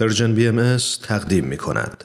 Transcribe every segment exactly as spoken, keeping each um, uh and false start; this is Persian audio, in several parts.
پرژن بی ام اس تقدیم می کند.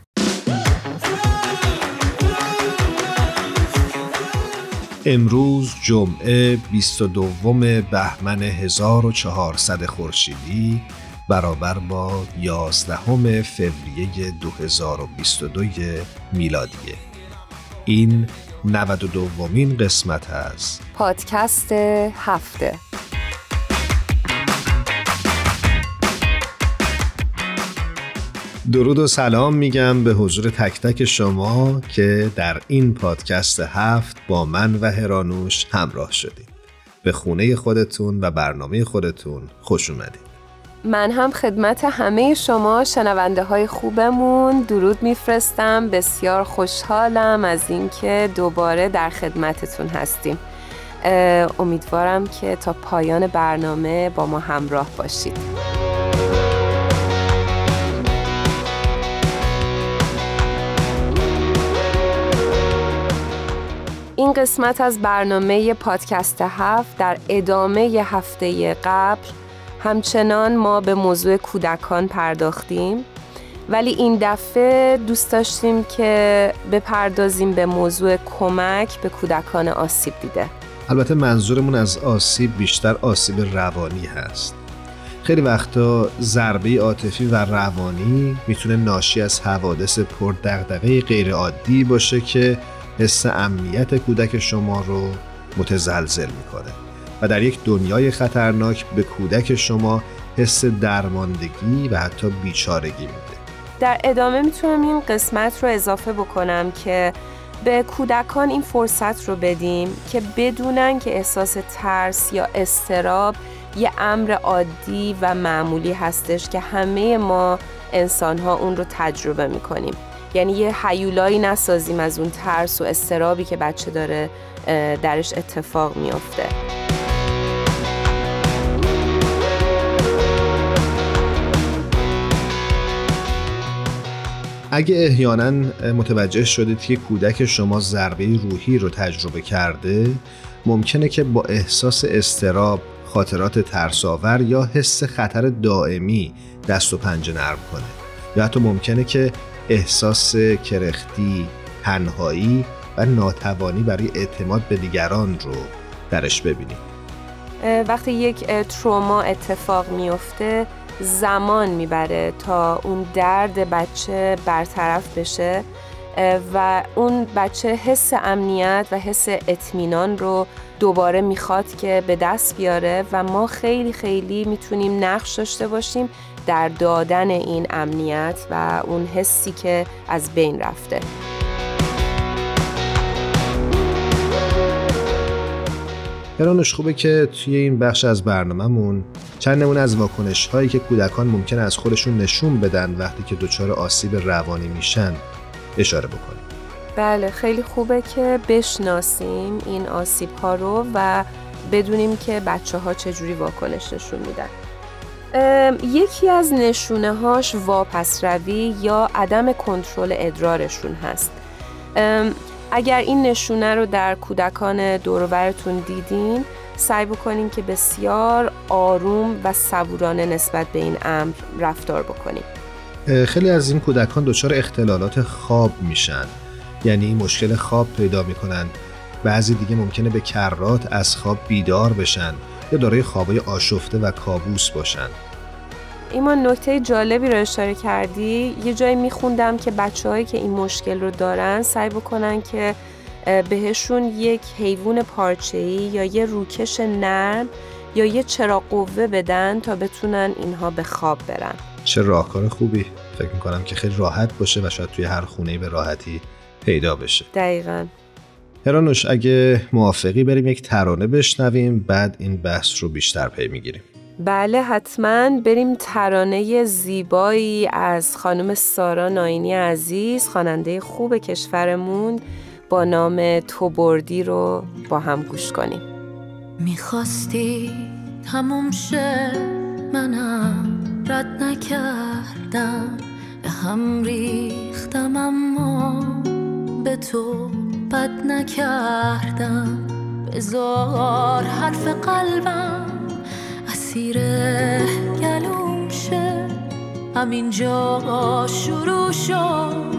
امروز جمعه بیست و دوم بهمن هزار و چهارصد خورشیدی برابر با یازدهم فوریه دو هزار و بیست و دو میلادی. این نود و دومین قسمت هست. پادکست هفته. درود و سلام میگم به حضور تک تک شما که در این پادکست هفت با من و هرانوش همراه شدید. به خونه خودتون و برنامه خودتون خوش اومدید. من هم خدمت همه شما شنونده های خوبمون درود میفرستم. بسیار خوشحالم از اینکه دوباره در خدمتتون هستیم. امیدوارم که تا پایان برنامه با ما همراه باشید. این قسمت از برنامه پادکست هفت در ادامه هفته قبل همچنان ما به موضوع کودکان پرداختیم، ولی این دفعه دوست داشتیم که بپردازیم به موضوع کمک به کودکان آسیب دیده. البته منظورمون از آسیب بیشتر آسیب روانی هست. خیلی وقتا ضربه عاطفی و روانی میتونه ناشی از حوادث پر دغدغه غیر عادی باشه که حس امنیت کودک شما رو متزلزل میکنه و در یک دنیای خطرناک به کودک شما حس درماندگی و حتی بیچارگی میده. در ادامه میتونم این قسمت رو اضافه بکنم که به کودکان این فرصت رو بدیم که بدونن که احساس ترس یا اضطراب یه امر عادی و معمولی هستش که همه ما انسان‌ها اون رو تجربه میکنیم. یعنی یه هیولایی نسازیم از اون ترس و اضطرابی که بچه داره درش اتفاق میافته. اگه احیانا متوجه شدید که کودک شما ضربه روحی رو تجربه کرده، ممکنه که با احساس اضطراب، خاطرات ترساور یا حس خطر دائمی دست و پنجه نرم کنه، یا حتی ممکنه که احساس کرختی، تنهایی و ناتوانی برای اعتماد به دیگران رو درش ببینید. وقتی یک تروما اتفاق میفته زمان میبره تا اون درد بچه برطرف بشه و اون بچه حس امنیت و حس اطمینان رو دوباره میخواد که به دست بیاره و ما خیلی خیلی میتونیم نقش داشته باشیم در دادن این امنیت و اون حسی که از بین رفته. هرانوش، خوبه که توی این بخش از برنامه‌مون چند نمونه از واکنش‌هایی که کودکان ممکن از خودشون نشون بدن وقتی که دچار آسیب روانی میشن اشاره بکنیم. بله، خیلی خوبه که بشناسیم این آسیب‌ها رو و بدونیم که بچه‌ها چجوری واکنش نشون میدن. یکی از نشونه هاش واپس روی یا عدم کنترل ادرارشون هست. اگر این نشونه رو در کودکان دوروبرتون دیدین، سعی بکنین که بسیار آروم و صبورانه نسبت به این امر رفتار بکنین. خیلی از این کودکان دچار اختلالات خواب میشن، یعنی مشکل خواب پیدا میکنن. بعضی دیگه ممکنه به کرات از خواب بیدار بشن یا دارای خوابای آشفته و کابوس باشن. ایمان، نکته جالبی رو اشاره کردی. یه جایی میخوندم که بچه‌هایی که این مشکل رو دارن سعی بکنن که بهشون یک حیوان پارچه‌ای یا یه روکش نرم یا یه چراغ قوه بدن تا بتونن اینها به خواب برن. چه راهکار خوبی. فکر می‌کنم که خیلی راحت باشه و شاید توی هر خونه‌ای به راحتی پیدا بشه. دقیقاً. هرانوش، اگه موافقی بریم یک ترانه بشنویم، بعد این بحث رو بیشتر پی می‌گیریم. بله حتما، بریم ترانه زیبایی از خانم سارا ناینی عزیز، خواننده خوب کشورمون، با نام تو بردی رو با هم گوش کنیم. میخواستی تموم شه، منم رد نکردم، به هم ریختم اما به تو بد نکردم، بذار حرف قلبم اسیر گلوم شه، همینجا شروع شد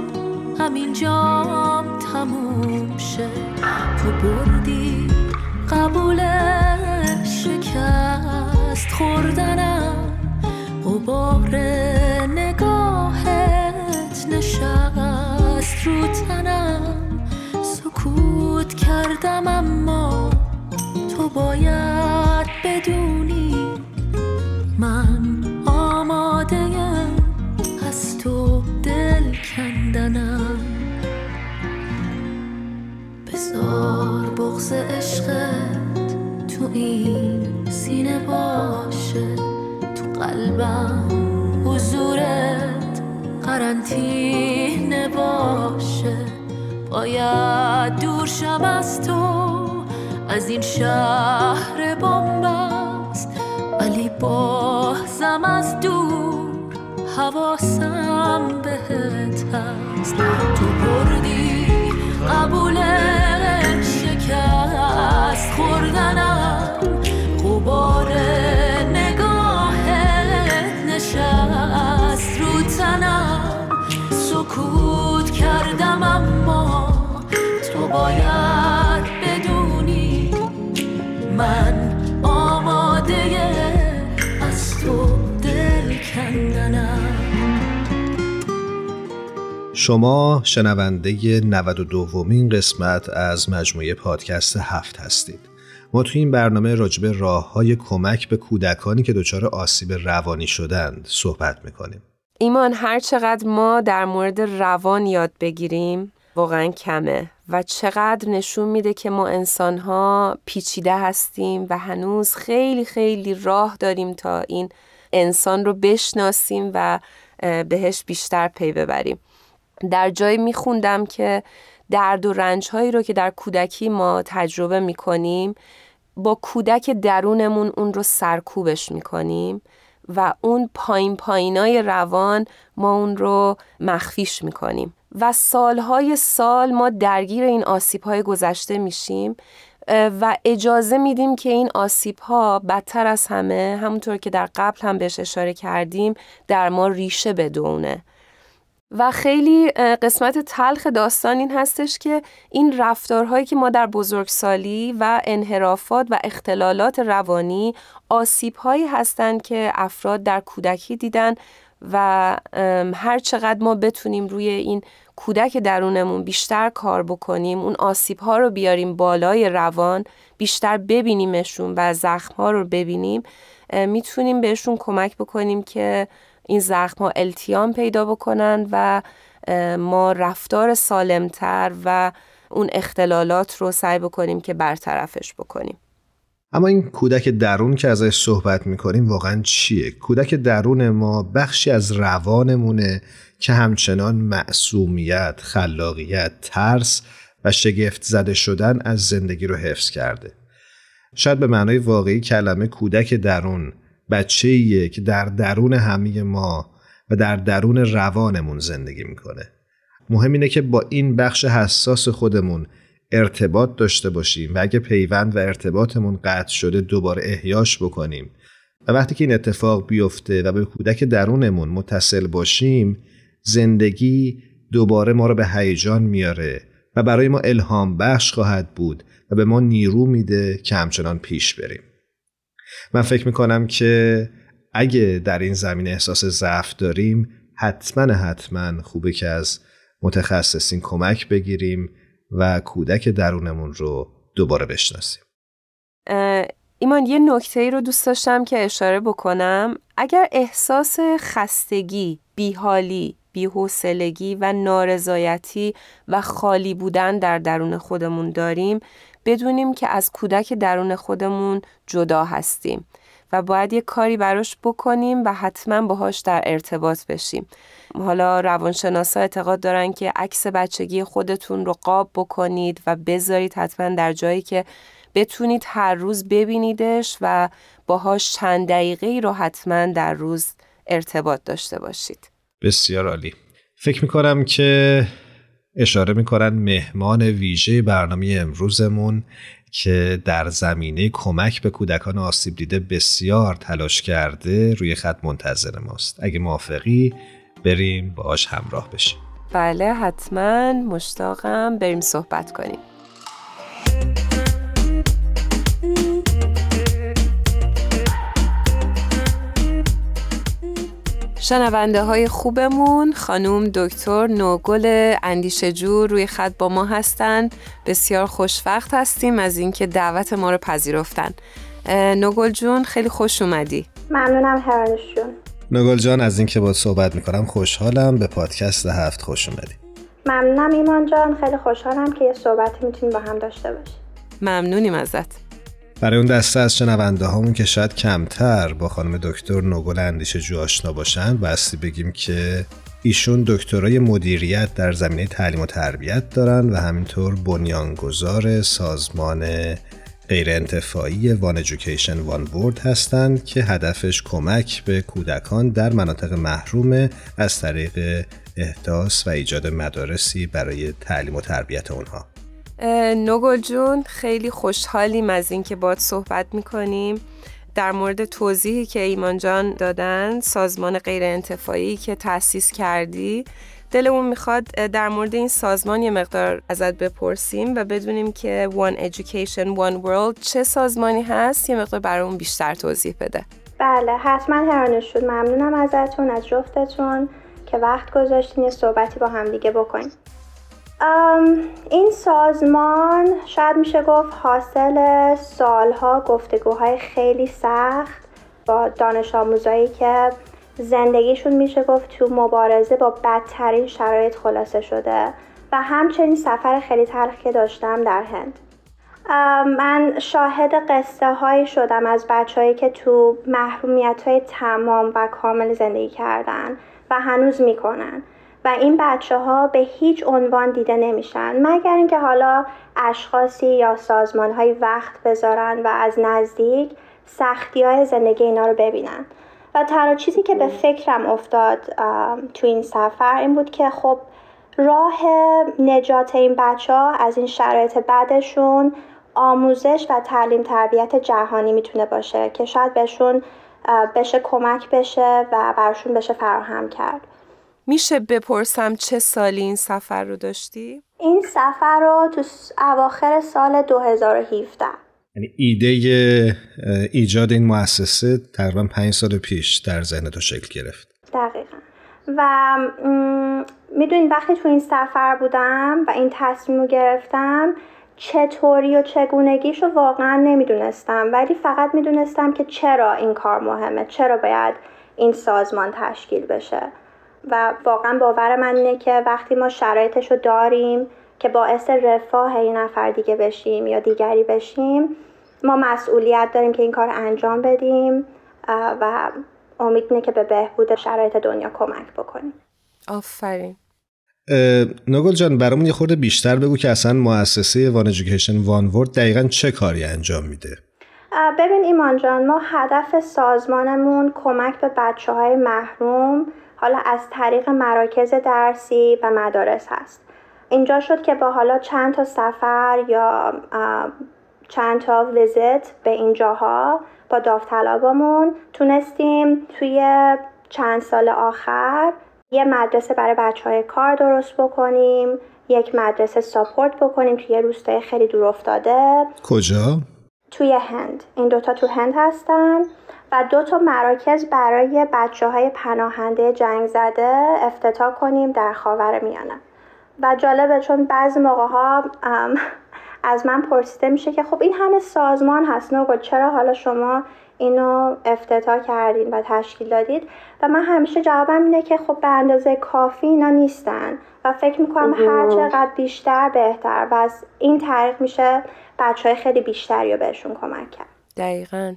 همینجام تموم شه، تو بردی قبولش، شکست خوردنم، غبار نگاهت نشست رو تنم، سکوت کردم اما تو باید بدونی من آماده‌ام از تو دل کندنم، بذار بغض عشقت تو این سینه باشه، تو قلبم حضورت قرنطینه باشه، باید دور شم از تو، از این شهر بمبست، ولی بازم از دور حواسم بهت هست، تو بردی قبولش، شکست خوردنم، غبار نگاهت نشست رو تنم، سکوت کردم اما تو باید بدونی من آماده از تو دل کندنم. شما شنونده نود و دومین قسمت از مجموعه پادکست هفت هستید. ما توی این برنامه راجع به راه‌های کمک به کودکانی که دچار آسیب روانی شدند صحبت می‌کنیم. ایمان، هر چقدر ما در مورد روان یاد بگیریم واقعاً کمه و چقدر نشون میده که ما انسان‌ها پیچیده هستیم و هنوز خیلی خیلی راه داریم تا این انسان رو بشناسیم و بهش بیشتر پی ببریم. در جایی میخوندم که درد و رنج هایی رو که در کودکی ما تجربه میکنیم با کودک درونمون اون رو سرکوبش میکنیم و اون پایین پایینای روان ما اون رو مخفیش میکنیم و سالهای سال ما درگیر این آسیب های گذشته میشیم و اجازه میدیم که این آسیب ها بدتر از همه، همونطور که در قبل هم بهش اشاره کردیم، در ما ریشه بدونه. و خیلی قسمت تلخ داستان این هستش که این رفتارهایی که ما در بزرگسالی و انحرافات و اختلالات روانی، آسیب‌هایی هستند که افراد در کودکی دیدن و هر چقدر ما بتونیم روی این کودک درونمون بیشتر کار بکنیم، اون آسیب‌ها رو بیاریم بالای روان، بیشتر ببینیمشون و زخم‌ها رو ببینیم، میتونیم بهشون کمک بکنیم که این زخم ها التیام پیدا بکنن و ما رفتار سالمتر و اون اختلالات رو سعی بکنیم که برطرفش بکنیم. اما این کودک درون که ازش صحبت میکنیم واقعا چیه؟ کودک درون ما بخشی از روانمونه که همچنان معصومیت، خلاقیت، ترس و شگفت زده شدن از زندگی رو حفظ کرده. شاید به معنای واقعی کلمه کودک درون بچه‌ایه که در درون همه ما و در درون روانمون زندگی میکنه. مهم اینه که با این بخش حساس خودمون ارتباط داشته باشیم و اگه پیوند و ارتباطمون قطع شده دوباره احیاش بکنیم و وقتی که این اتفاق بیفته و به کودک درونمون متصل باشیم، زندگی دوباره ما رو به هیجان میاره و برای ما الهام بخش خواهد بود و به ما نیرو میده که همچنان پیش بریم. من فکر میکنم که اگه در این زمینه احساس ضعف داریم، حتما حتما خوبه که از متخصصین کمک بگیریم و کودک درونمون رو دوباره بشناسیم. ایمان، یه نکته‌ای رو دوست داشتم که اشاره بکنم. اگر احساس خستگی، بیحالی، بی‌حوصلگی و نارضایتی و خالی بودن در درون خودمون داریم، بدونیم که از کودک درون خودمون جدا هستیم و باید یه کاری براش بکنیم و حتما باهاش در ارتباط بشیم. حالا روانشناسا اعتقاد دارن که عکس بچگی خودتون رو قاب بکنید و بذارید حتما در جایی که بتونید هر روز ببینیدش و باهاش چند دقیقه‌ای رو حتما در روز ارتباط داشته باشید. بسیار عالی. فکر میکنم که اشاره میکنن مهمان ویژه برنامه امروزمون که در زمینه کمک به کودکان آسیب دیده بسیار تلاش کرده روی خط منتظر ماست. اگه موافقی بریم باهاش همراه بشیم. بله حتما، مشتاقم بریم صحبت کنیم. شنونده های خوبمون، خانم دکتر نوگل اندیشه جو روی خط با ما هستند. بسیار خوشوقت هستیم از اینکه دعوت ما رو پذیرفتن. نوگل جون خیلی خوش اومدی. ممنونم هرانوش جون. نوگل جان از اینکه با صحبت میکنم خوشحالم. به پادکست هفت خوش اومدی. ممنونم ایمان جان، خیلی خوشحالم که یه صحبت میتونیم با هم داشته باشیم. ممنونیم ازت. برای اون دسته از شنونده هامون که شاید کمتر با خانم دکتر نوگل اندیشه جو آشنا باشن، بایستی بگیم که ایشون دکترای مدیریت در زمینه تعلیم و تربیت دارن و همینطور بنیانگذار سازمان غیرانتفاعی One Education One World هستن که هدفش کمک به کودکان در مناطق محروم از طریق احداث و ایجاد مدارسی برای تعلیم و تربیت اونها. نوگل جون خیلی خوشحالیم از این که باهات صحبت میکنیم. در مورد توضیحی که ایمان جان دادن، سازمان غیر انتفاعی که تأسیس کردی، دلمون میخواد در مورد این سازمان یه مقدار ازت بپرسیم و بدونیم که One Education One World چه سازمانی هست. یه مقدار برای اون بیشتر توضیح بده. بله حتما هرانوش شد. ممنونم ازتون، از جفتتون که وقت گذاشتین یه صحبتی با هم دیگه بکنیم. این سازمان شاید میشه گفت حاصل سالها گفتگوهای خیلی سخت با دانش آموزایی که زندگیشون میشه گفت تو مبارزه با بدترین شرایط خلاصه شده و همچنین سفر خیلی تلخ که داشتم در هند. من شاهد قصه هایی شدم از بچه‌هایی که تو محرومیت های تمام و کامل زندگی کردن و هنوز میکنن و این بچه ها به هیچ عنوان دیده نمیشن، مگر اینکه حالا اشخاصی یا سازمان های وقت بذارن و از نزدیک سختی های زندگی اینا رو ببینن. و تنها چیزی که به فکرم افتاد تو این سفر این بود که خب راه نجات این بچه ها از این شرایط بعدشون آموزش و تعلیم تربیت جهانی میتونه باشه که شاید بهشون بشه کمک بشه و برشون بشه فراهم کرد. میشه بپرسم چه سالی این سفر رو داشتی؟ این سفر رو تو اواخر سال دو هزار و هفده. یعنی ایده ایجاد این مؤسسه تقریبا پنج سال پیش در ذهنتو شکل گرفت. دقیقا. و میدونین وقتی تو این سفر بودم و این تصمیم رو گرفتم چطوری و چگونگیش رو واقعا نمیدونستم، ولی فقط میدونستم که چرا این کار مهمه، چرا باید این سازمان تشکیل بشه. و واقعا باور من اینه که وقتی ما شرایطشو داریم که باعث رفاه یه نفر دیگه بشیم یا دیگری بشیم، ما مسئولیت داریم که این کار انجام بدیم و امید اینه که به بهبود شرایط دنیا کمک بکنیم. آفرین. نوگل جان برامون یه خورده بیشتر بگو که اصلا مؤسسه One Education One World دقیقاً چه کاری انجام میده؟ ببین ایمان جان، ما هدف سازمانمون کمک به بچه‌های محروم حالا از طریق مراکز درسی و مدارس هست. اینجا شد که با حالا چند تا سفر یا چند تا ویزیت به اینجاها با داوطلبامون تونستیم توی چند سال آخر یه مدرسه برای بچه‌های کار درست بکنیم، یک مدرسه ساپورت بکنیم توی روستای خیلی دور افتاده. کجا؟ توی هند. این دوتا تو هند هستن و دو تا مراکز برای بچه‌های پناهنده جنگ زده افتتاح کنیم در خاورمیانه. و جالبه چون بعضی موقع‌ها از من پرسیده میشه که خب این همه سازمان هست نوگل، چرا حالا شما اینو افتتاح کردین و تشکیل دادید؟ و من همیشه جوابم اینه که خب به اندازه کافی اینا نیستن و فکر میکنم هر چقدر بیشتر بهتر، و از این طریق میشه بچهای خیلی بیشتری رو بهشون کمک کرد. دقیقاً.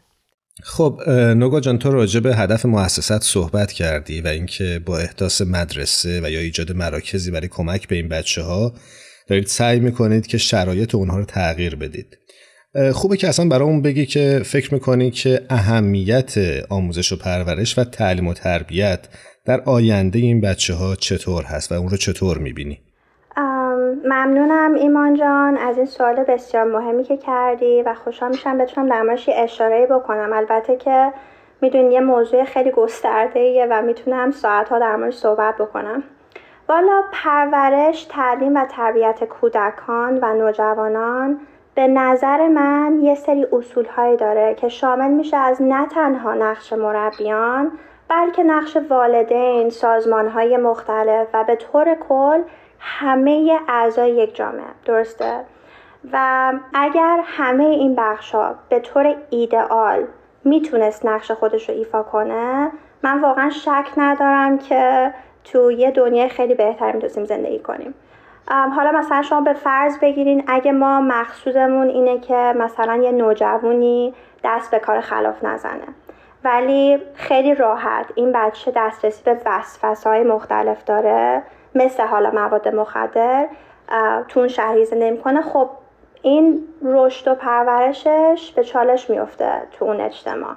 خب نوگا جان، تو راجع به هدف مؤسسات صحبت کردی و اینکه با احداث مدرسه و یا ایجاد مراکزی برای کمک به این بچه‌ها دارید سعی میکنید که شرایط اونها رو تغییر بدید. خوبه که اصلا برامون بگی که فکر میکنی که اهمیت آموزش و پرورش و تعلیم و تربیت در آینده این بچه‌ها چطور هست و اون رو چطور میبینی؟ ممنونم ایمان جان از این سوال بسیار مهمی که کردی و خوشحال میشم بتونم در موردش اشاره‌ای بکنم. البته که میدونی یه موضوع خیلی گسترده‌ایه و میتونم ساعت‌ها در موردش صحبت بکنم. والا پرورش، تعلیم و تربیت کودکان و نوجوانان به نظر من یه سری اصول‌هایی داره که شامل میشه از نه تنها نقش مربیان، بلکه نقش والدین، سازمان‌های مختلف و به طور کل همه اعضای یک جامعه. درسته؟ و اگر همه این بخش‌ها به طور ایدئال میتونست نقش خودش رو ایفا کنه، من واقعا شک ندارم که تو یه دنیای خیلی بهتر میتونیم زندگی کنیم. حالا مثلا شما به فرض بگیرین اگه ما مقصودمون اینه که مثلا یه نوجوانی دست به کار خلاف نزنه، ولی خیلی راحت این بچه دسترسی به وسوسه‌های مختلف داره، مثل حالا مواد مخدر، تو اون شهری زندگی میکنه، خب این رشد و پرورشش به چالش میفته تو اون اجتماع.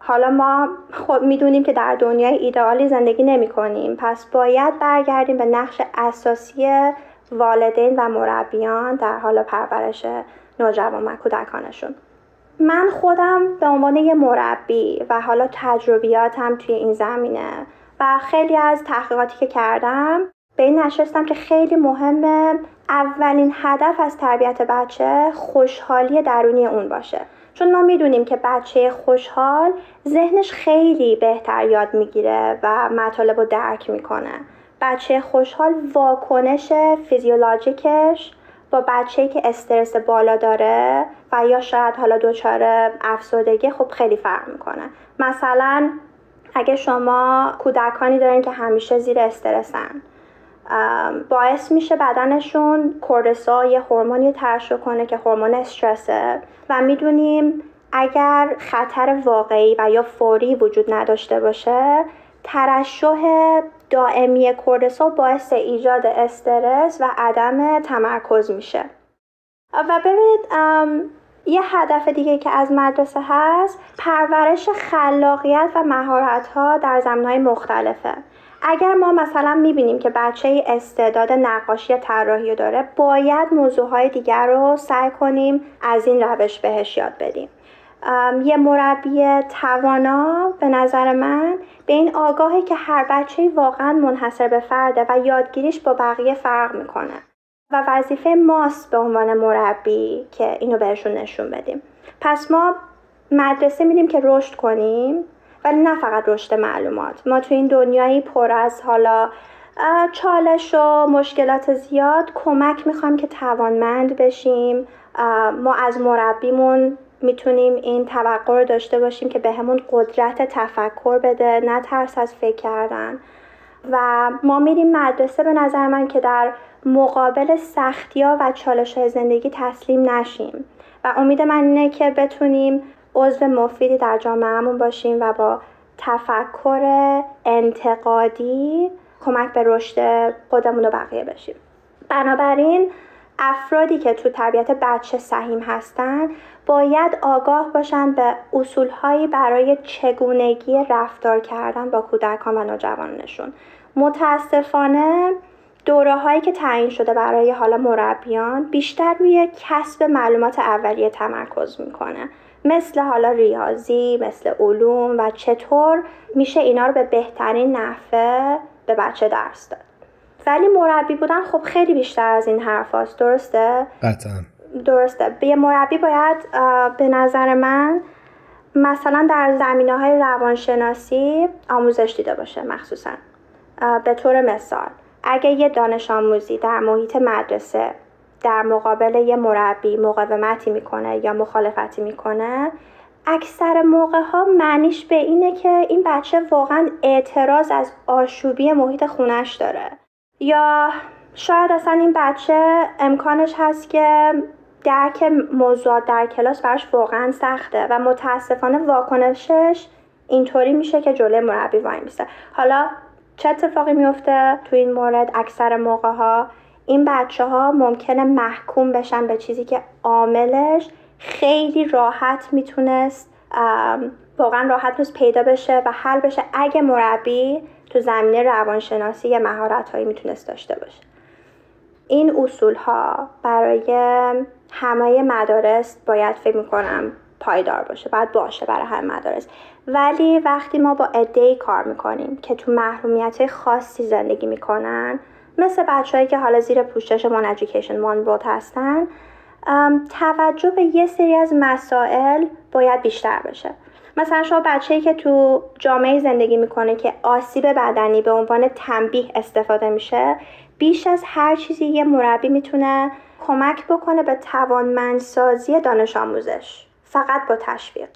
حالا ما خب میدونیم که در دنیای ایدئالی زندگی نمی کنیم، پس باید برگردیم به نقش اساسی والدین و مربیان در حال پرورش نوجوان و کودکانشون. من خودم به عنوان یه مربی و حالا تجربیاتم توی این زمینه و خیلی از تحقیقاتی که کردم به این نشستم که خیلی مهمه اولین هدف از تربیت بچه خوشحالی درونی اون باشه، چون ما میدونیم که بچه خوشحال ذهنش خیلی بهتر یاد میگیره و مطالب رو درک میکنه. بچه خوشحال واکنش فیزیولوژیکش با بچه‌ای که استرس بالا داره و یا شاید حالا دچار افسردگی خب خیلی فرق میکنه. مثلا اگه شما کودکانی دارین که همیشه زیر استرسن، باعث میشه بدنشون کورتیسول، یه هورمونی ترشح کنه که هورمون استرسه و میدونیم اگر خطر واقعی و یا فوری وجود نداشته باشه، ترشح دائمی کورتیسول باعث ایجاد استرس و عدم تمرکز میشه. و ببینید یه هدف دیگه که از مدرسه هست، پرورش خلاقیت و مهارت‌ها در زمینه‌های مختلفه. اگر ما مثلا میبینیم که بچه استعداد نقاشی یا طراحی داره، باید موضوعهای دیگر رو سعی کنیم از این روش بهش یاد بدیم. یه مربی توانا به نظر من به این آگاهی که هر بچه‌ای واقعا منحصر به فرده و یادگیریش با بقیه فرق میکنه و وظیفه ماست به عنوان مربی که اینو بهشون نشون بدیم. پس ما مدرسه میدیم که رشد کنیم، ولی نه فقط رشد معلومات. ما تو این دنیایی پر از حالا چالش و مشکلات زیاد کمک میخوایم که توانمند بشیم. ما از مربیمون میتونیم این توقع رو داشته باشیم که بهمون قدرت تفکر بده، نه ترس از فکر کردن. و ما میریم مدرسه به نظر من که در مقابل سختی‌ها و چالش‌های زندگی تسلیم نشیم و امید من اینه که بتونیم عضو مفیدی در جامعهمون باشیم و با تفکر انتقادی کمک به رشد خودمون و بقیه بشیم. بنابراین افرادی که تو تربیت بچه سهیم هستن باید آگاه باشن به اصولهایی برای چگونگی رفتار کردن با کودکان و نوجوانانشون. متاسفانه دوره‌هایی که تعیین شده برای حالا مربیان بیشتر روی کسب معلومات اولیه تمرکز میکنه، مثل حالا ریاضی، مثل علوم و چطور میشه اینا رو به بهترین نحوه به بچه درس داد. ولی مربی بودن خب خیلی بیشتر از این حرف هاست. درسته؟ قطعا درسته. یه مربی باید به نظر من مثلا در زمینه‌های روانشناسی آموزش دیده باشه مخصوصا. به طور مثال اگه یه دانش آموزی در محیط مدرسه در مقابل یه مربی مقاومتی میکنه یا مخالفتی میکنه، اکثر موقع ها معنیش به اینه که این بچه واقعا اعتراض از آشوبی محیط خونش داره، یا شاید اصلا این بچه امکانش هست که درک موضوعات در کلاس براش واقعا سخته و متاسفانه واکنشش اینطوری میشه که جلوی مربی وای میسته. حالا چه اتفاقی میفته تو این مورد؟ اکثر موقع ها این بچه ها ممکنه محکوم بشن به چیزی که عاملش خیلی راحت میتونست واقعا راحت نیست پیدا بشه و حل بشه اگه مربی تو زمینه روانشناسی یه مهارت هایی میتونست داشته باشه. این اصول ها برای همه مدارس باید فکر میکنم پایدار باشه، باید باشه برای همه مدارس. ولی وقتی ما با عده‌ای کار میکنیم که تو محرومیت خاصی زندگی میکنن، مثل بچه‌هایی که حالا زیر پوشش One Education One World هستن، توجه به یه سری از مسائل باید بیشتر بشه. مثلا شما بچه‌ای که تو جامعه زندگی میکنه که آسیب بدنی به عنوان تنبیه استفاده میشه، بیش از هر چیزی یه مربی میتونه کمک بکنه به توانمندسازی دانش آموزش فقط با تشویق.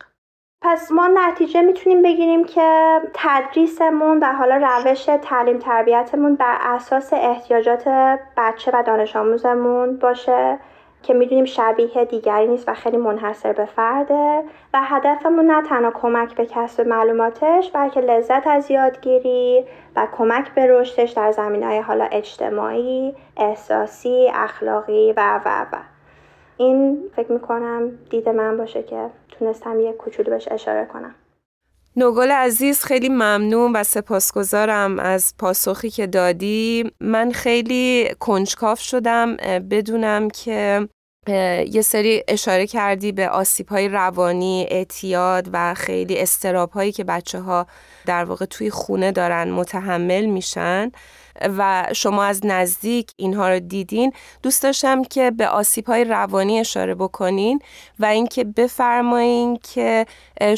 پس ما نتیجه میتونیم بگیریم که تدریسمون و حالا روش تعلیم تربیتمون بر اساس احتیاجات بچه و دانش آموزمون باشه که میدونیم شبیه دیگری نیست و خیلی منحصر به فرده، و هدفمون نه تنها کمک به کسب معلوماتش بلکه لذت از یادگیری و کمک به رشدش در زمینه‌های حالا اجتماعی، احساسی، اخلاقی و و و این فکر میکنم دید من باشه که تونستم یه کوچولو بهش اشاره کنم. نوگل عزیز، خیلی ممنون و سپاسگزارم از پاسخی که دادی. من خیلی کنجکاو شدم بدونم که یه سری اشاره کردی به آسیب‌های روانی، اعتیاد و خیلی اضطراب‌هایی که بچه‌ها در واقع توی خونه دارن متحمل میشن و شما از نزدیک اینها رو دیدین. دوست داشتم که به آسیب‌های روانی اشاره بکنین و اینکه بفرمایین که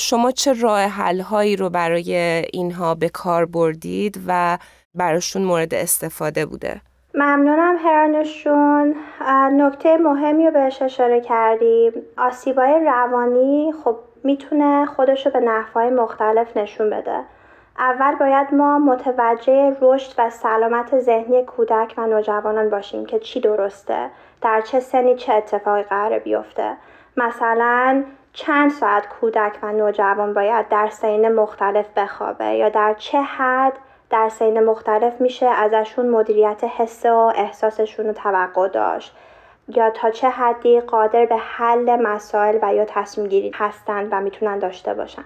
شما چه راه حل‌هایی رو برای اینها به کار بردید و براشون مورد استفاده بوده. ممنونم هرانوشون. نکته مهمی رو بهش اشاره کردیم. آسیب‌های روانی خب میتونه خودشو به نحوهای مختلف نشون بده. اول باید ما متوجه رشد و سلامت ذهنی کودک و نوجوانان باشیم که چی درسته، در چه سنی چه اتفاقی قراره بیفته. مثلا چند ساعت کودک و نوجوان باید در سنین مختلف بخوابه یا در چه حد در سنین مختلف میشه ازشون مدیریت حس و احساسشون رو توقع داشت، یا تا چه حدی قادر به حل مسائل و یا تصمیم گیری هستن و میتونن داشته باشن.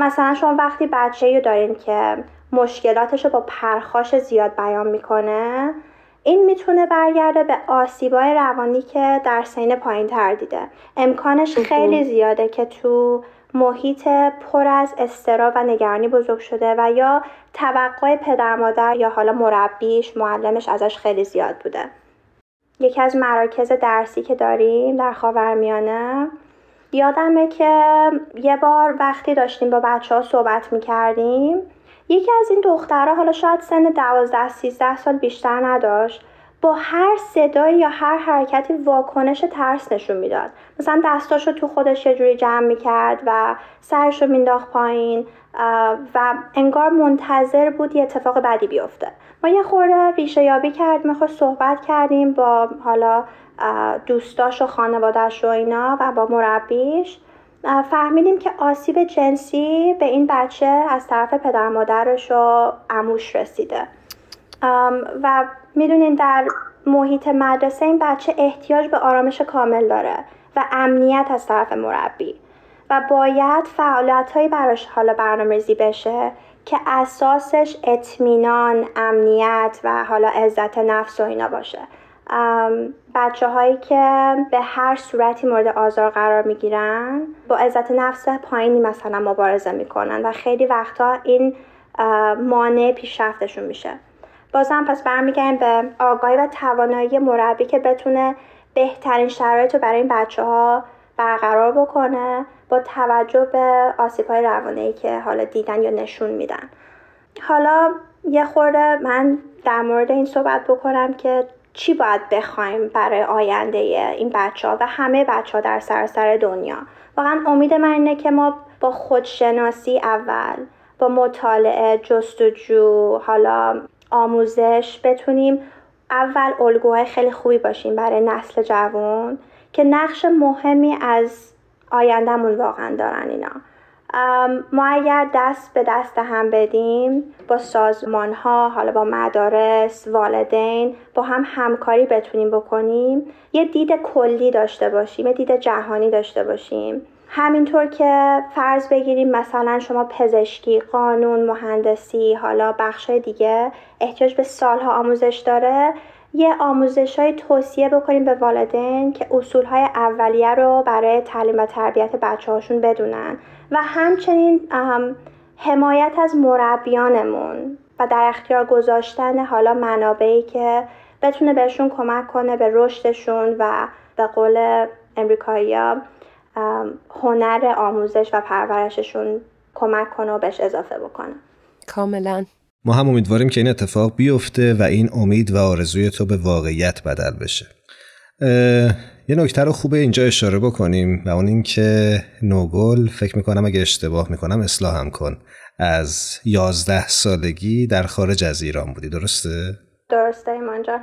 مثلا شما وقتی بچه‌ای رو دارین که مشکلاتش رو با پرخاش زیاد بیان میکنه، این میتونه برگرده به آسیب‌های روانی که در سنین پایین‌تر دیده. امکانش خیلی زیاده که تو محیط پر از اضطراب و نگرانی بزرگ شده و یا توقع پدر مادر یا حالا مربیش، معلمش ازش خیلی زیاد بوده. یکی از مراکز درسی که داریم در خاورمیانه، یادمه که یه بار وقتی داشتیم با بچه ها صحبت میکردیم، یکی از این دخترها، حالا شاید سن دوازده سیزده سال بیشتر نداشت، با هر صدایی یا هر حرکتی واکنش ترس نشون میداد. مثلا دستاشو تو خودش یه جوری جمع میکرد و سرشو مینداخت پایین و انگار منتظر بود یه اتفاق بدی بیفته. ما یه خورده ریشه یابی کردیم، خود صحبت کردیم با حالا دوستاش و خانواده‌اش و اینا و با مربیش، فهمیدیم که آسیب جنسی به این بچه از طرف پدر مادرش و عموش رسیده و میدونین در محیط مدرسه این بچه احتیاج به آرامش کامل داره و امنیت از طرف مربی و باید فعالیت‌هایی براش حالا برنامه‌ریزی بشه که اساسش اطمینان، امنیت و حالا عزت نفس و اینا باشه. بچه هایی که به هر صورتی مورد آزار قرار می گیرن با عزت نفس پایینی مثلا مبارزه می کنن و خیلی وقتا این مانع پیشرفتشون میشه. بازم پس برمیگردیم به آگاهی و توانایی مربی که بتونه بهترین شرایط رو برای این بچه ها برقرار بکنه با توجه به آسیب های روانی که حالا دیدن یا نشون میدن. حالا یه خورده من در مورد این صحبت بکنم که چی باید بخوایم برای آینده این بچه ها و همه بچه ها در سراسر دنیا. واقعا امید من اینه که ما با خودشناسی اول، با مطالعه، جستجو، حالا آموزش بتونیم اول الگوهای خیلی خوبی باشیم برای نسل جوان که نقش مهمی از آیندهمون واقعا دارن اینا. ما اگر دست به دست هم بدیم با سازمان ها، حالا با مدارس، والدین، با هم همکاری بتونیم بکنیم، یه دید کلی داشته باشیم، یه دید جهانی داشته باشیم. همینطور که فرض بگیریم مثلا شما پزشکی، قانون، مهندسی، حالا بخشای دیگه احتیاج به سالها آموزش داره، یه آموزش‌های توصیه بکنیم به والدین که اصول‌های اولیه رو برای تعلیم و تربیت بچه‌هاشون بدونن و همچنین حمایت از مربیانمون و در اختیار گذاشتن حالا منابعی که بتونه بهشون کمک کنه به رشدشون و به قول امریکایی‌ها هنر آموزش و پرورششون کمک کنه و بهش اضافه بکنه. کاملاً. ما هم امیدواریم که این اتفاق بیفته و این امید و آرزوی تو به واقعیت بدل بشه. یه نکته رو خوبه اینجا اشاره بکنیم و اون این که نوگل، فکر میکنم اگه اشتباه میکنم اصلاحم کن، از یازده سالگی در خارج از ایران بودی، درسته؟ درسته ایمان جان.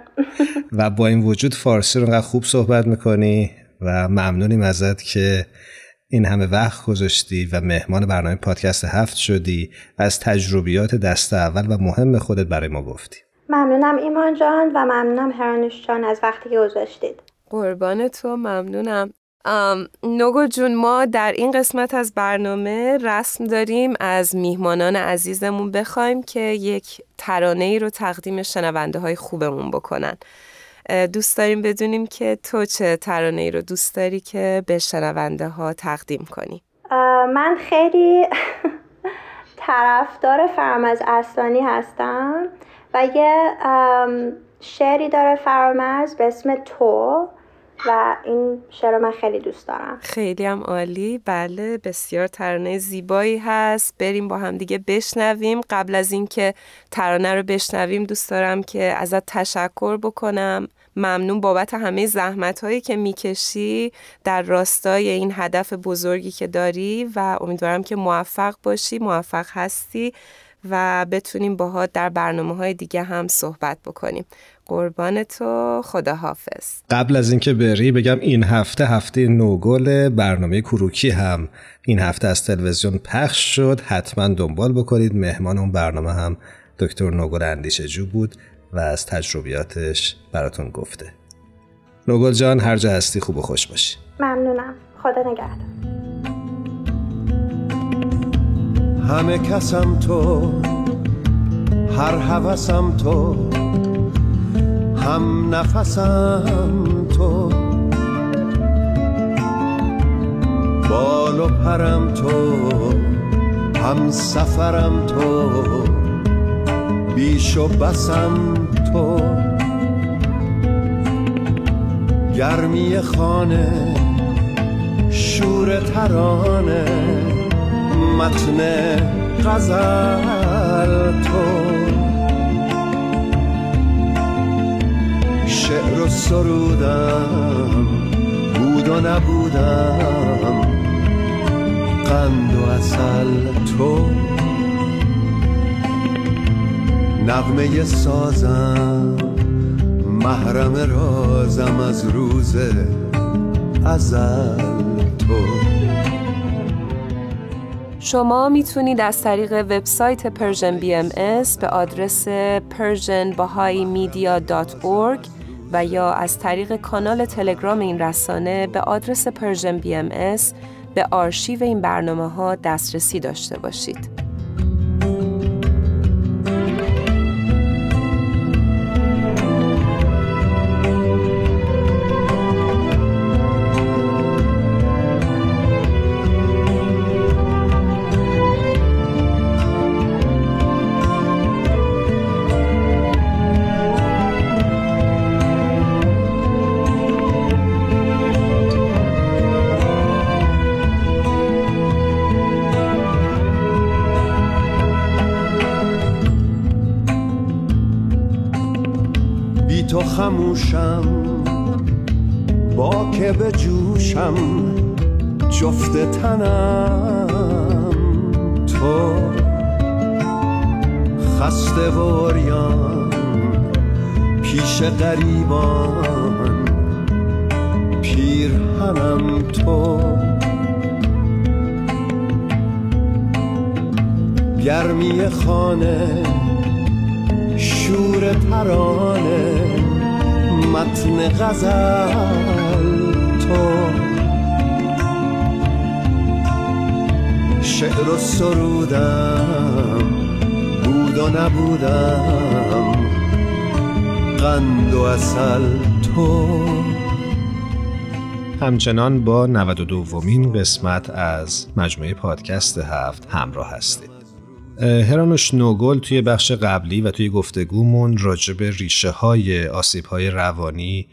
و با این وجود فارسی رو خوب صحبت میکنی و ممنونیم ازت که این همه وقت گذاشتی و مهمان برنامه پادکست هفت شدی و از تجربیات دست اول و مهم خودت برای ما گفتی. ممنونم ایمان جان و ممنونم هرانوش جان از وقتی که گذاشتید. قربان تو، ممنونم. نوگل جون، ما در این قسمت از برنامه رسم داریم از میهمانان عزیزمون بخوایم که یک ترانه‌ای رو تقدیم شنونده های خوبمون بکنن. دوست داریم بدونیم که تو چه ترانه‌ای رو دوست داری که به شنونده ها تقدیم کنی. من خیلی طرفدار فرامرز اصلانی هستم و یه شعری داره فرامرز به اسم تو و این شعر رو من خیلی دوست دارم. خیلی هم عالی. بله، بسیار ترانه زیبایی هست. بریم با هم دیگه بشنویم. قبل از این که ترانه رو بشنویم دوست دارم که ازت تشکر بکنم. ممنون بابت همه زحمت‌هایی که می‌کشی در راستای این هدف بزرگی که داری و امیدوارم که موفق باشی، موفق هستی و بتونیم باهات در برنامه‌های دیگه هم صحبت بکنیم. قربان تو، خداحافظ. قبل از اینکه بری بگم این هفته هفته نوگل، برنامه کروکی هم این هفته از تلویزیون پخش شد، حتما دنبال بکنید. مهمان اون برنامه هم دکتر نوگل اندیشه جو بود و از تجربیاتش براتون گفته. نوگل جان، هر جا هستی خوب و خوش باشی. ممنونم، خدا نگهدار. همه کسم تو، هر هوسم تو، هم نفسم تو، بال و پرم تو، هم سفرم تو، بیش و بسم تو، گرمی خانه، شور ترانه، متن غزل تو، شعر و سرودم، بود و نبودم، قند و عسل تو، نغمه سازم، محرم رازم از روز ازل تو. شما میتونید از طریق وبسایت پرژن بی ام اس به آدرس پرژن بهایی مدیا دات اورگ و یا از طریق کانال تلگرام این رسانه به آدرس پرژن بی ام اس به آرشیو این برنامه ها دسترسی داشته باشید. تو خموشم با که به جوشم جفت تنم تو خسته و عریان پیش غریبان پیرهنم تو گرمی خانه شور ترانه متن غزل تو شعر و سرودم بود و نبودم قند و عسل تو. همچنان با نود و دومین قسمت از مجموعه پادکست هفت همراه هستید. هرانوش نوگل توی بخش قبلی و توی گفتگومون راجع به ریشه های آسیب های روانی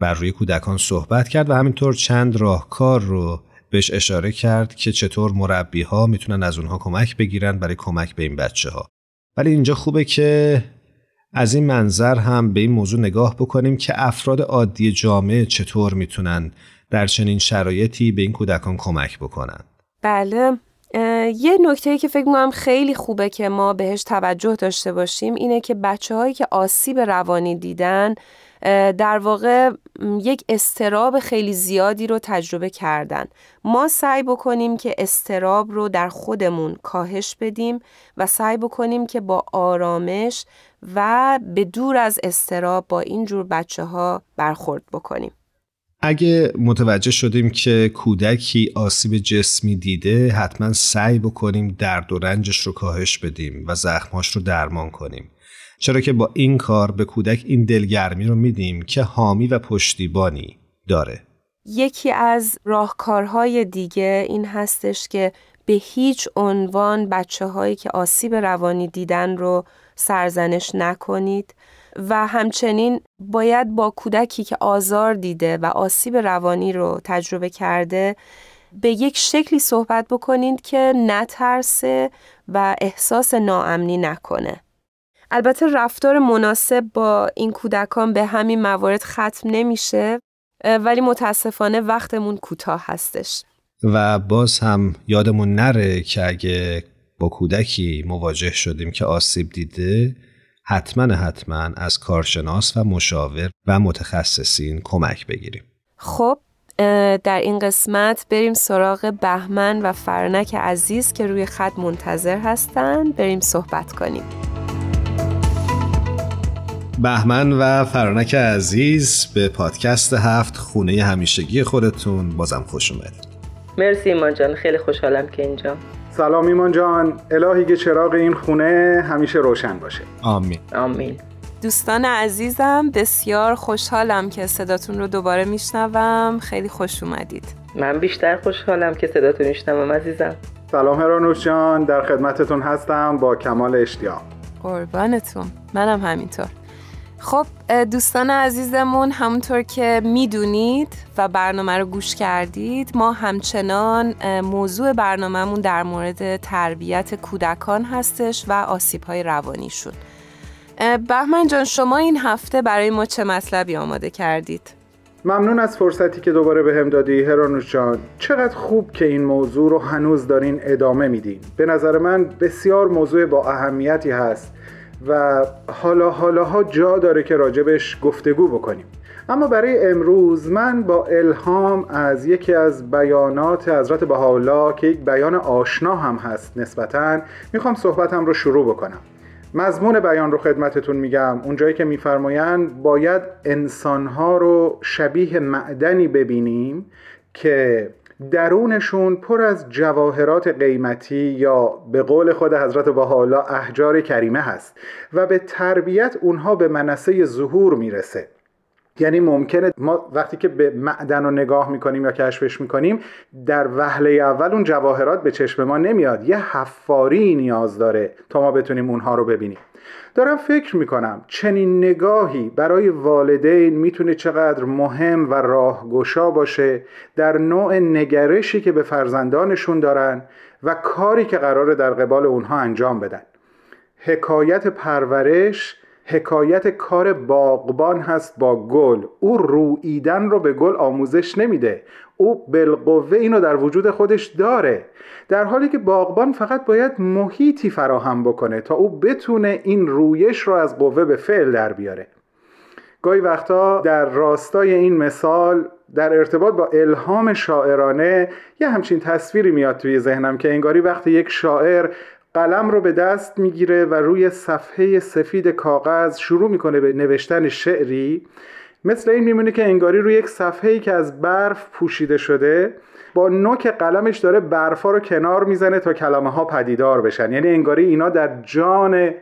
بر روی کودکان صحبت کرد و همینطور چند راهکار رو بهش اشاره کرد که چطور مربی ها میتونن از اونها کمک بگیرن برای کمک به این بچه ها. ولی اینجا خوبه که از این منظر هم به این موضوع نگاه بکنیم که افراد عادی جامعه چطور میتونن در چنین شرایطی به این کودکان کمک بکنن. بله، یه نکته‌ای که فکر می‌کنم خیلی خوبه که ما بهش توجه داشته باشیم اینه که بچه‌هایی که آسیب روانی دیدن در واقع یک استراب خیلی زیادی رو تجربه کردن. ما سعی بکنیم که استراب رو در خودمون کاهش بدیم و سعی بکنیم که با آرامش و به دور از استراب با این جور بچه‌ها برخورد بکنیم. اگه متوجه شدیم که کودکی آسیب جسمی دیده، حتما سعی بکنیم درد و رنجش رو کاهش بدیم و زخماش رو درمان کنیم، چرا که با این کار به کودک این دلگرمی رو میدیم که حامی و پشتیبانی داره. یکی از راهکارهای دیگه این هستش که به هیچ عنوان بچه‌هایی که آسیب روانی دیدن رو سرزنش نکنید و همچنین باید با کودکی که آزار دیده و آسیب روانی رو تجربه کرده به یک شکلی صحبت بکنید که نترسه و احساس ناامنی نکنه. البته رفتار مناسب با این کودکان به همین موارد ختم نمیشه، ولی متاسفانه وقتمون کوتاه هستش و باز هم یادمون نره که اگه با کودکی مواجه شدیم که آسیب دیده، حتما حتما از کارشناس و مشاور و متخصصین کمک بگیریم. خب در این قسمت بریم سراغ بهمن و فرنک عزیز که روی خط منتظر هستن، بریم صحبت کنیم. بهمن و فرنک عزیز، به پادکست هفت خونه همیشگی خودتون بازم خوش اومدید. مرسی ایمان جان، خیلی خوشحالم که اینجا. سلام ایمان جان، الهی که چراغ این خونه همیشه روشن باشه. آمین آمین. دوستان عزیزم، بسیار خوشحالم که صداتون رو دوباره میشنوم، خیلی خوش اومدید. من بیشتر خوشحالم که صداتون میشنوم عزیزم. سلام هرانوش جان، در خدمتتون هستم با کمال اشتیاق. قربانتون، منم همینطور. خب دوستان عزیزمون، همونطور که میدونید و برنامه رو گوش کردید، ما همچنان موضوع برنامه‌مون در مورد تربیت کودکان هستش و آسیب‌های روانیشون. بهمن جان، شما این هفته برای ما چه مطلبی آماده کردید؟ ممنون از فرصتی که دوباره به هم دادی هرانوش جان. چقدر خوب که این موضوع رو هنوز دارین ادامه میدین. به نظر من بسیار موضوع با اهمیتی هست و حالا حالاها جا داره که راجبش گفتگو بکنیم. اما برای امروز من با الهام از یکی از بیانات حضرت بهاءالله که یک بیان آشنا هم هست نسبتاً، میخوام صحبتم رو شروع بکنم. مضمون بیان رو خدمتتون میگم، اونجایی که میفرمایند باید انسانها رو شبیه معدنی ببینیم که درونشون پر از جواهرات قیمتی یا به قول خود حضرت بهاءالله احجار کریمه هست و به تربیت اونها به منصه ظهور میرسه. یعنی ممکنه ما وقتی که به معدن رو نگاه میکنیم یا کشفش میکنیم، در وهله اول اون جواهرات به چشم ما نمیاد، یه حفاری نیاز داره تا ما بتونیم اونها رو ببینیم. دارم فکر میکنم چنین نگاهی برای والدین میتونه چقدر مهم و راهگشا باشه در نوع نگرشی که به فرزندانشون دارن و کاری که قراره در قبال اونها انجام بدن. حکایت پرورش حکایت کار باغبان هست با گل. او رویدن رو به گل آموزش نمیده، او بالقوه اینو در وجود خودش داره، در حالی که باغبان فقط باید محیطی فراهم بکنه تا او بتونه این رویش رو از قوه به فعل در بیاره. گاهی وقتا در راستای این مثال در ارتباط با الهام شاعرانه یه همچین تصویری میاد توی ذهنم که انگاری وقتی یک شاعر قلم رو به دست میگیره و روی صفحه سفید کاغذ شروع میکنه به نوشتن شعری، مثل این میمونه که انگاری روی یک صفحه‌ای که از برف پوشیده شده با نوک قلمش داره برفا رو کنار میزنه تا کلمه ها پدیدار بشن. یعنی انگاری اینا در جان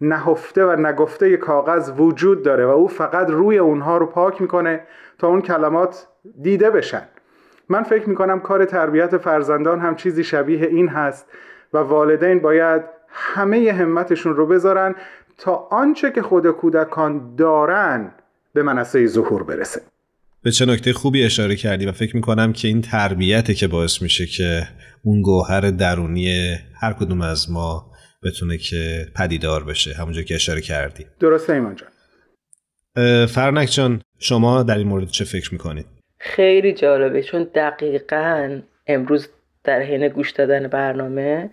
نهفته و نگفته کاغذ وجود داره و او فقط روی اونها رو پاک میکنه تا اون کلمات دیده بشن. من فکر میکنم کار تربیت فرزندان هم چیزی شبیه این هست و والدین باید همه همتشون رو بذارن تا آنچه که خود کودکان دارن به منصه ظهور برسه. به چه نکته خوبی اشاره کردی و فکر میکنم که این تربیته که باعث میشه که اون گوهر درونی هر کدوم از ما بتونه که پدیدار بشه، همونجا که اشاره کردی. درسته ایمان جان. فرنک جان، شما در این مورد چه فکر میکنید؟ خیلی جالبه، چون دقیقاً امروز در حین گوش دادن برنامه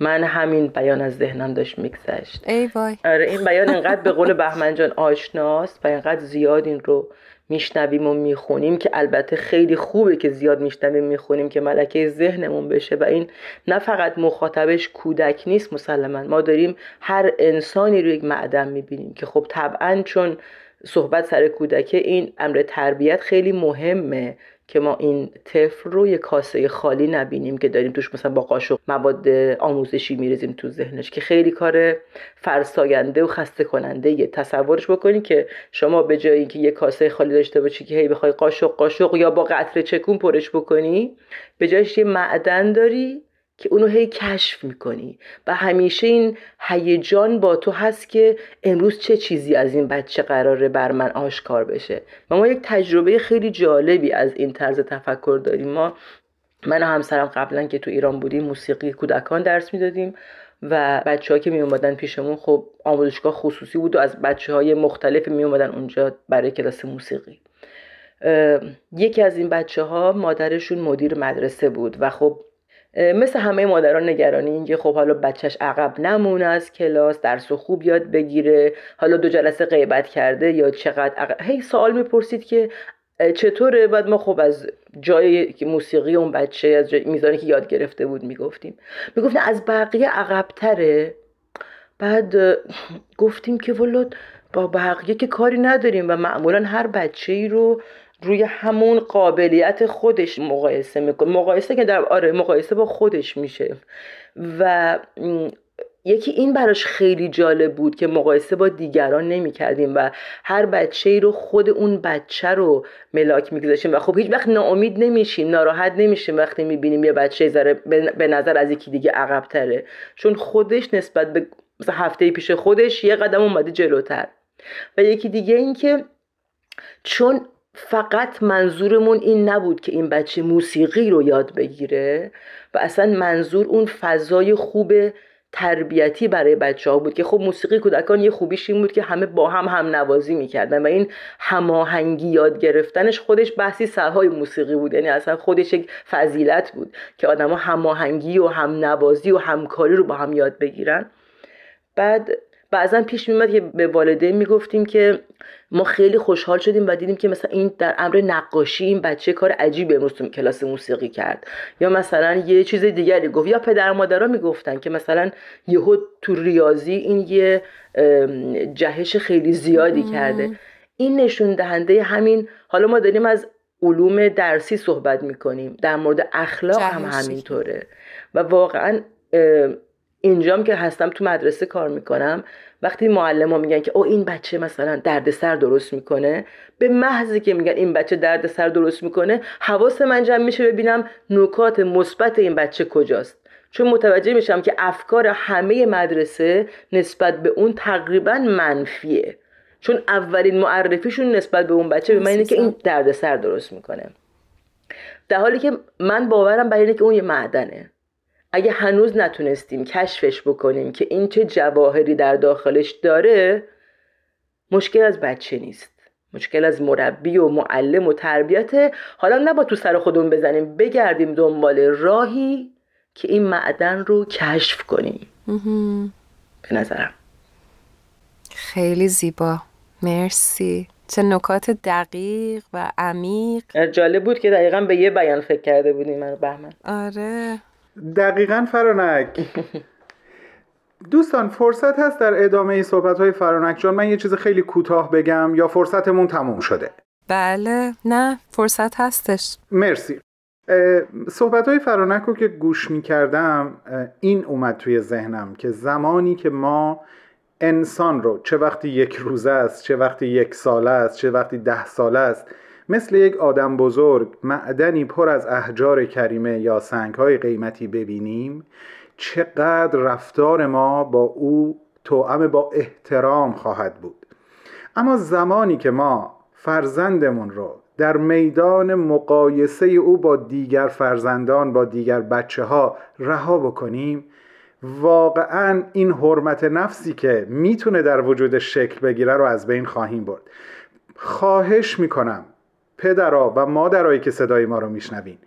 من همین بیان از ذهنم داشت میگذشت. ای وای. آره، این بیان انقدر به قول بهمن جان آشناست و انقدر زیاد این رو میشنویم و میخونیم که البته خیلی خوبه که زیاد میشنویم میخونیم که ملکه ذهنمون بشه و این نه فقط مخاطبش کودک نیست، مسلماً ما داریم هر انسانی رو یک معدن میبینیم که خب طبعاً چون صحبت سر کودکه این امر تربیت خیلی مهمه که ما این طفل رو یه کاسه خالی نبینیم که داریم توش مثلا با قاشق مواد آموزشی میریزیم تو ذهنش، که خیلی کار فرساینده و خسته کننده یه. تصورش بکنید که شما به جای اینکه یه کاسه خالی داشته باشی که هی بخوای قاشق قاشق یا با قطره چکون پرش بکنی، به جایش یه معدن داری که اونو هی کشف میکنی و همیشه این هیجان با تو هست که امروز چه چیزی از این بچه قراره بر من آشکار بشه. و ما یک تجربه خیلی جالبی از این طرز تفکر داریم. ما من و همسرم قبلا که تو ایران بودیم موسیقی کودکان درس میدادیم و بچه‌ها که می اومدن پیشمون خب آموزشگاه خصوصی بود و از بچه‌های مختلف می اومدن اونجا برای کلاس موسیقی. یکی از این بچه‌ها مادرشون مدیر مدرسه بود و خب مثل همه مادران نگرانی این که خب حالا بچهش عقب نمونه از کلاس، درس خوب یاد بگیره، حالا دو جلسه غیبت کرده یا چقدر عقب... هی سوال میپرسید که چطوره. بعد ما خب از جای موسیقی اون بچه، از میزانی که یاد گرفته بود میگفتیم، میگفتن از بقیه عقب‌تره. بعد گفتیم که والا با بقیه که کاری نداریم و معمولا هر بچه‌ای رو روی همون قابلیت خودش مقایسه میکنه، مقایسه که در آره مقایسه با خودش میشه. و یکی این براش خیلی جالب بود که مقایسه با دیگران نمیکردیم و هر بچه‌ای رو خود اون بچه رو ملاک میگذاشتیم و خب هیچ وقت ناامید نمیشیم، ناراحت نمیشیم وقتی میبینیم یه بچه‌ای ذره به نظر از یکی دیگه عقب تره، چون خودش نسبت به مثلا هفته پیش خودش یه قدم اومده جلوتر. و یکی دیگه این که چون فقط منظورمون این نبود که این بچه موسیقی رو یاد بگیره و اصلا منظور اون فضای خوب تربیتی برای بچه ها بود که خب موسیقی کودکان یه خوبیش این بود که همه با هم هم نوازی میکردن و این هماهنگی یاد گرفتنش خودش بحثی سرهای موسیقی بود. یعنی اصلا خودش یک فضیلت بود که آدم ها هماهنگی و هم نوازی و همکاری رو با هم یاد بگیرن. بعد بعضا پیش میمد که به والدین میگفتیم که ما خیلی خوشحال شدیم و دیدیم که مثلا این در امر نقاشی این بچه کار عجیبی امروز تو کلاس موسیقی کرد، یا مثلا یه چیز دیگری گفت، یا پدر مادرها میگفتن که مثلا یهو تو ریاضی این یه جهش خیلی زیادی مم. کرده. این نشون دهنده همین، حالا ما داریم از علوم درسی صحبت میکنیم، در مورد اخلاق هم همینطوره. و واقعا اینجام که هستم تو مدرسه کار میکنم، وقتی معلم ها میگن که او این بچه مثلا دردسر درست میکنه، به محضی که میگن این بچه دردسر درست میکنه حواس من جمع میشه ببینم نکات مثبت این بچه کجاست، چون متوجه میشم که افکار همه مدرسه نسبت به اون تقریبا منفیه، چون اولین معرفیشون نسبت به اون بچه به من اینه که این دردسر درست میکنه، در حالی که من باورم بر اینه که اون یه معدنه. اگه هنوز نتونستیم کشفش بکنیم که این چه جواهری در داخلش داره، مشکل از بچه نیست، مشکل از مربی و معلم و تربیته. حالا نباید تو سر خودمون بزنیم، بگردیم دنبال راهی که این معدن رو کشف کنیم. به نظرم خیلی زیبا، مرسی. چه نکات دقیق و عمیق. جالب بود که دقیقاً به یه بیان فکر کرده بودیم. من بهمن، آره دقیقاً فرانک. دوستان فرصت هست در ادامه این صحبت‌های فرانک جان من یه چیز خیلی کوتاه بگم یا فرصتمون تموم شده؟ بله، نه فرصت هستش. مرسی. صحبت‌های فرانک رو که گوش می‌کردم این اومد توی ذهنم که زمانی که ما انسان رو، چه وقتی یک روزه است، چه وقتی یک ساله است، چه وقتی ده ساله است، مثل یک آدم بزرگ معدنی پر از احجار کریمه یا سنگ‌های قیمتی ببینیم، چقدر رفتار ما با او توأم با احترام خواهد بود. اما زمانی که ما فرزندمون رو در میدان مقایسه او با دیگر فرزندان، با دیگر بچه ها رها بکنیم، واقعاً این حرمت نفسی که میتونه در وجود شکل بگیره رو از بین خواهیم برد. خواهش میکنم پدرها و مادرهایی که صدای ما رو میشنوین،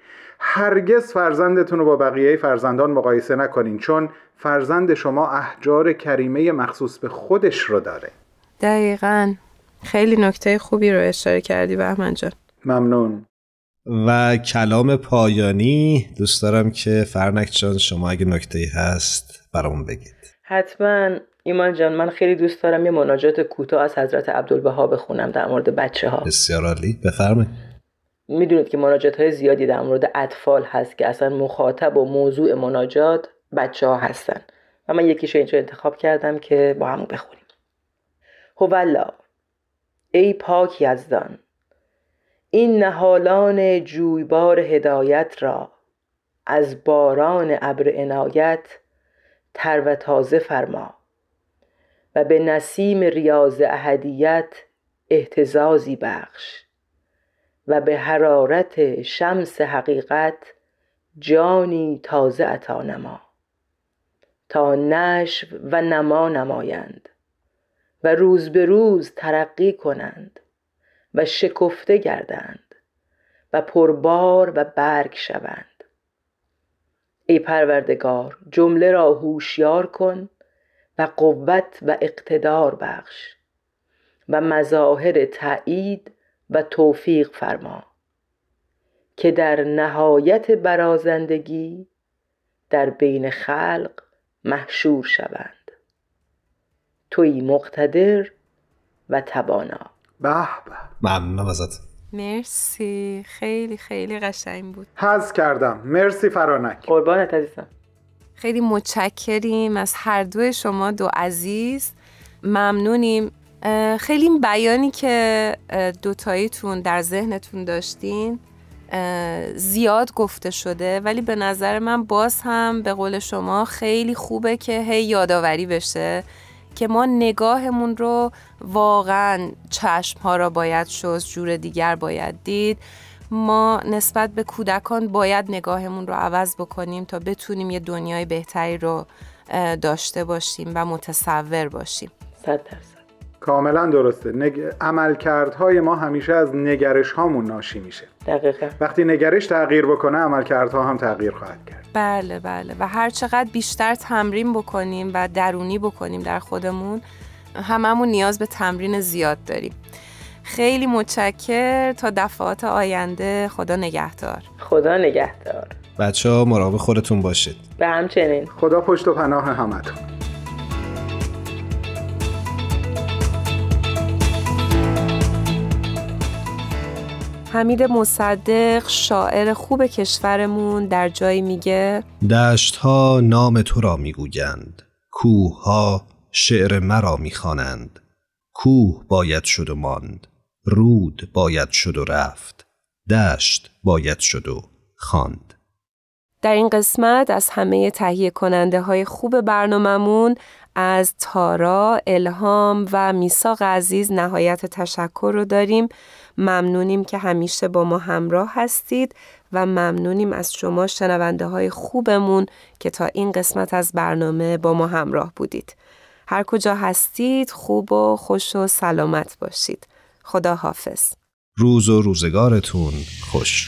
هرگز فرزندتون رو با بقیه فرزندان مقایسه نکنین، چون فرزند شما احجار کریمه مخصوص به خودش رو داره. دقیقاً. خیلی نکته خوبی رو اشاره کردی بهمن جان. ممنون. و کلام پایانی دوست دارم که فرانک جان شما اگه نکته‌ای هست برامون بگید. حتما. ایمان جان، من خیلی دوست دارم یه مناجات کوتاه از حضرت عبدالبها بخونم در مورد بچه‌ها. بسیار عالی، بفرمایید. میدونید که مناجات‌های زیادی در مورد اطفال هست که اصلا مخاطب و موضوع مناجات بچه‌ها هستن و من یکیشو اینجا انتخاب کردم که با هم بخونیم. هوالله، ای پاک یزدان، این نهالان جویبار هدایت را از باران ابر عنایت تر و تازه فرما و به نسیم ریاض احدیت اهتزازی بخش و به حرارت شمس حقیقت جانی تازه عطا نما تا نشو و نما نمایند و روز به روز ترقی کنند و شکفته گردند و پربار و برگ شوند. ای پروردگار، جمله را هوشیار کن و قوت و اقتدار بخش و مظاهر تأیید و توفیق فرما که در نهایت برازندگی در بین خلق محشور شوند. تویی مقتدر و توانا. به به، ممنونم ازت. مرسی، خیلی خیلی قشنگ بود. حظ کردم. مرسی فرانک. قربانت عزیزم. خیلی متشکریم از هر دوی شما دو عزیز، ممنونیم. خیلی این بیانی که دوتاییتون در ذهنتون داشتین زیاد گفته شده، ولی به نظر من باز هم به قول شما خیلی خوبه که هی یادآوری بشه که ما نگاهمون رو واقعاً، چشم‌ها را باید شست، جور دیگر باید دید. ما نسبت به کودکان باید نگاهمون رو عوض بکنیم تا بتونیم یه دنیای بهتری رو داشته باشیم و متصور باشیم. صد درصد. کاملاً درسته. نگ... عملکردهای ما همیشه از نگرش هامون ناشی میشه. دقیقاً. وقتی نگرش تغییر بکنه، عملکردها هم تغییر خواهد کرد. بله بله. و هر چقدر بیشتر تمرین بکنیم و درونی بکنیم در خودمون، هممون نیاز به تمرین زیاد داریم. خیلی متشکر. تا دفعات آینده خدا نگهدار. خدا نگهدار. بچه‌ها مراقب خودتون باشید. به همچنین. خدا پشت و پناه همتون. حمید مصدق، شاعر خوب کشورمون، در جایی میگه: دشت‌ها نام تو را میگویند، کوه‌ها شعر مرا میخوانند. کوه باید شد و ماند، رود باید شد و رفت، دشت باید شد و خواند. در این قسمت از همه تهیه کننده های خوب برنامه‌مون، از تارا، الهام و میساق عزیز نهایت تشکر رو داریم. ممنونیم که همیشه با ما همراه هستید و ممنونیم از شما شنونده های خوبمون که تا این قسمت از برنامه با ما همراه بودید. هر کجا هستید خوب و خوش و سلامت باشید. خدا حافظ. روز و روزگارتون خوش.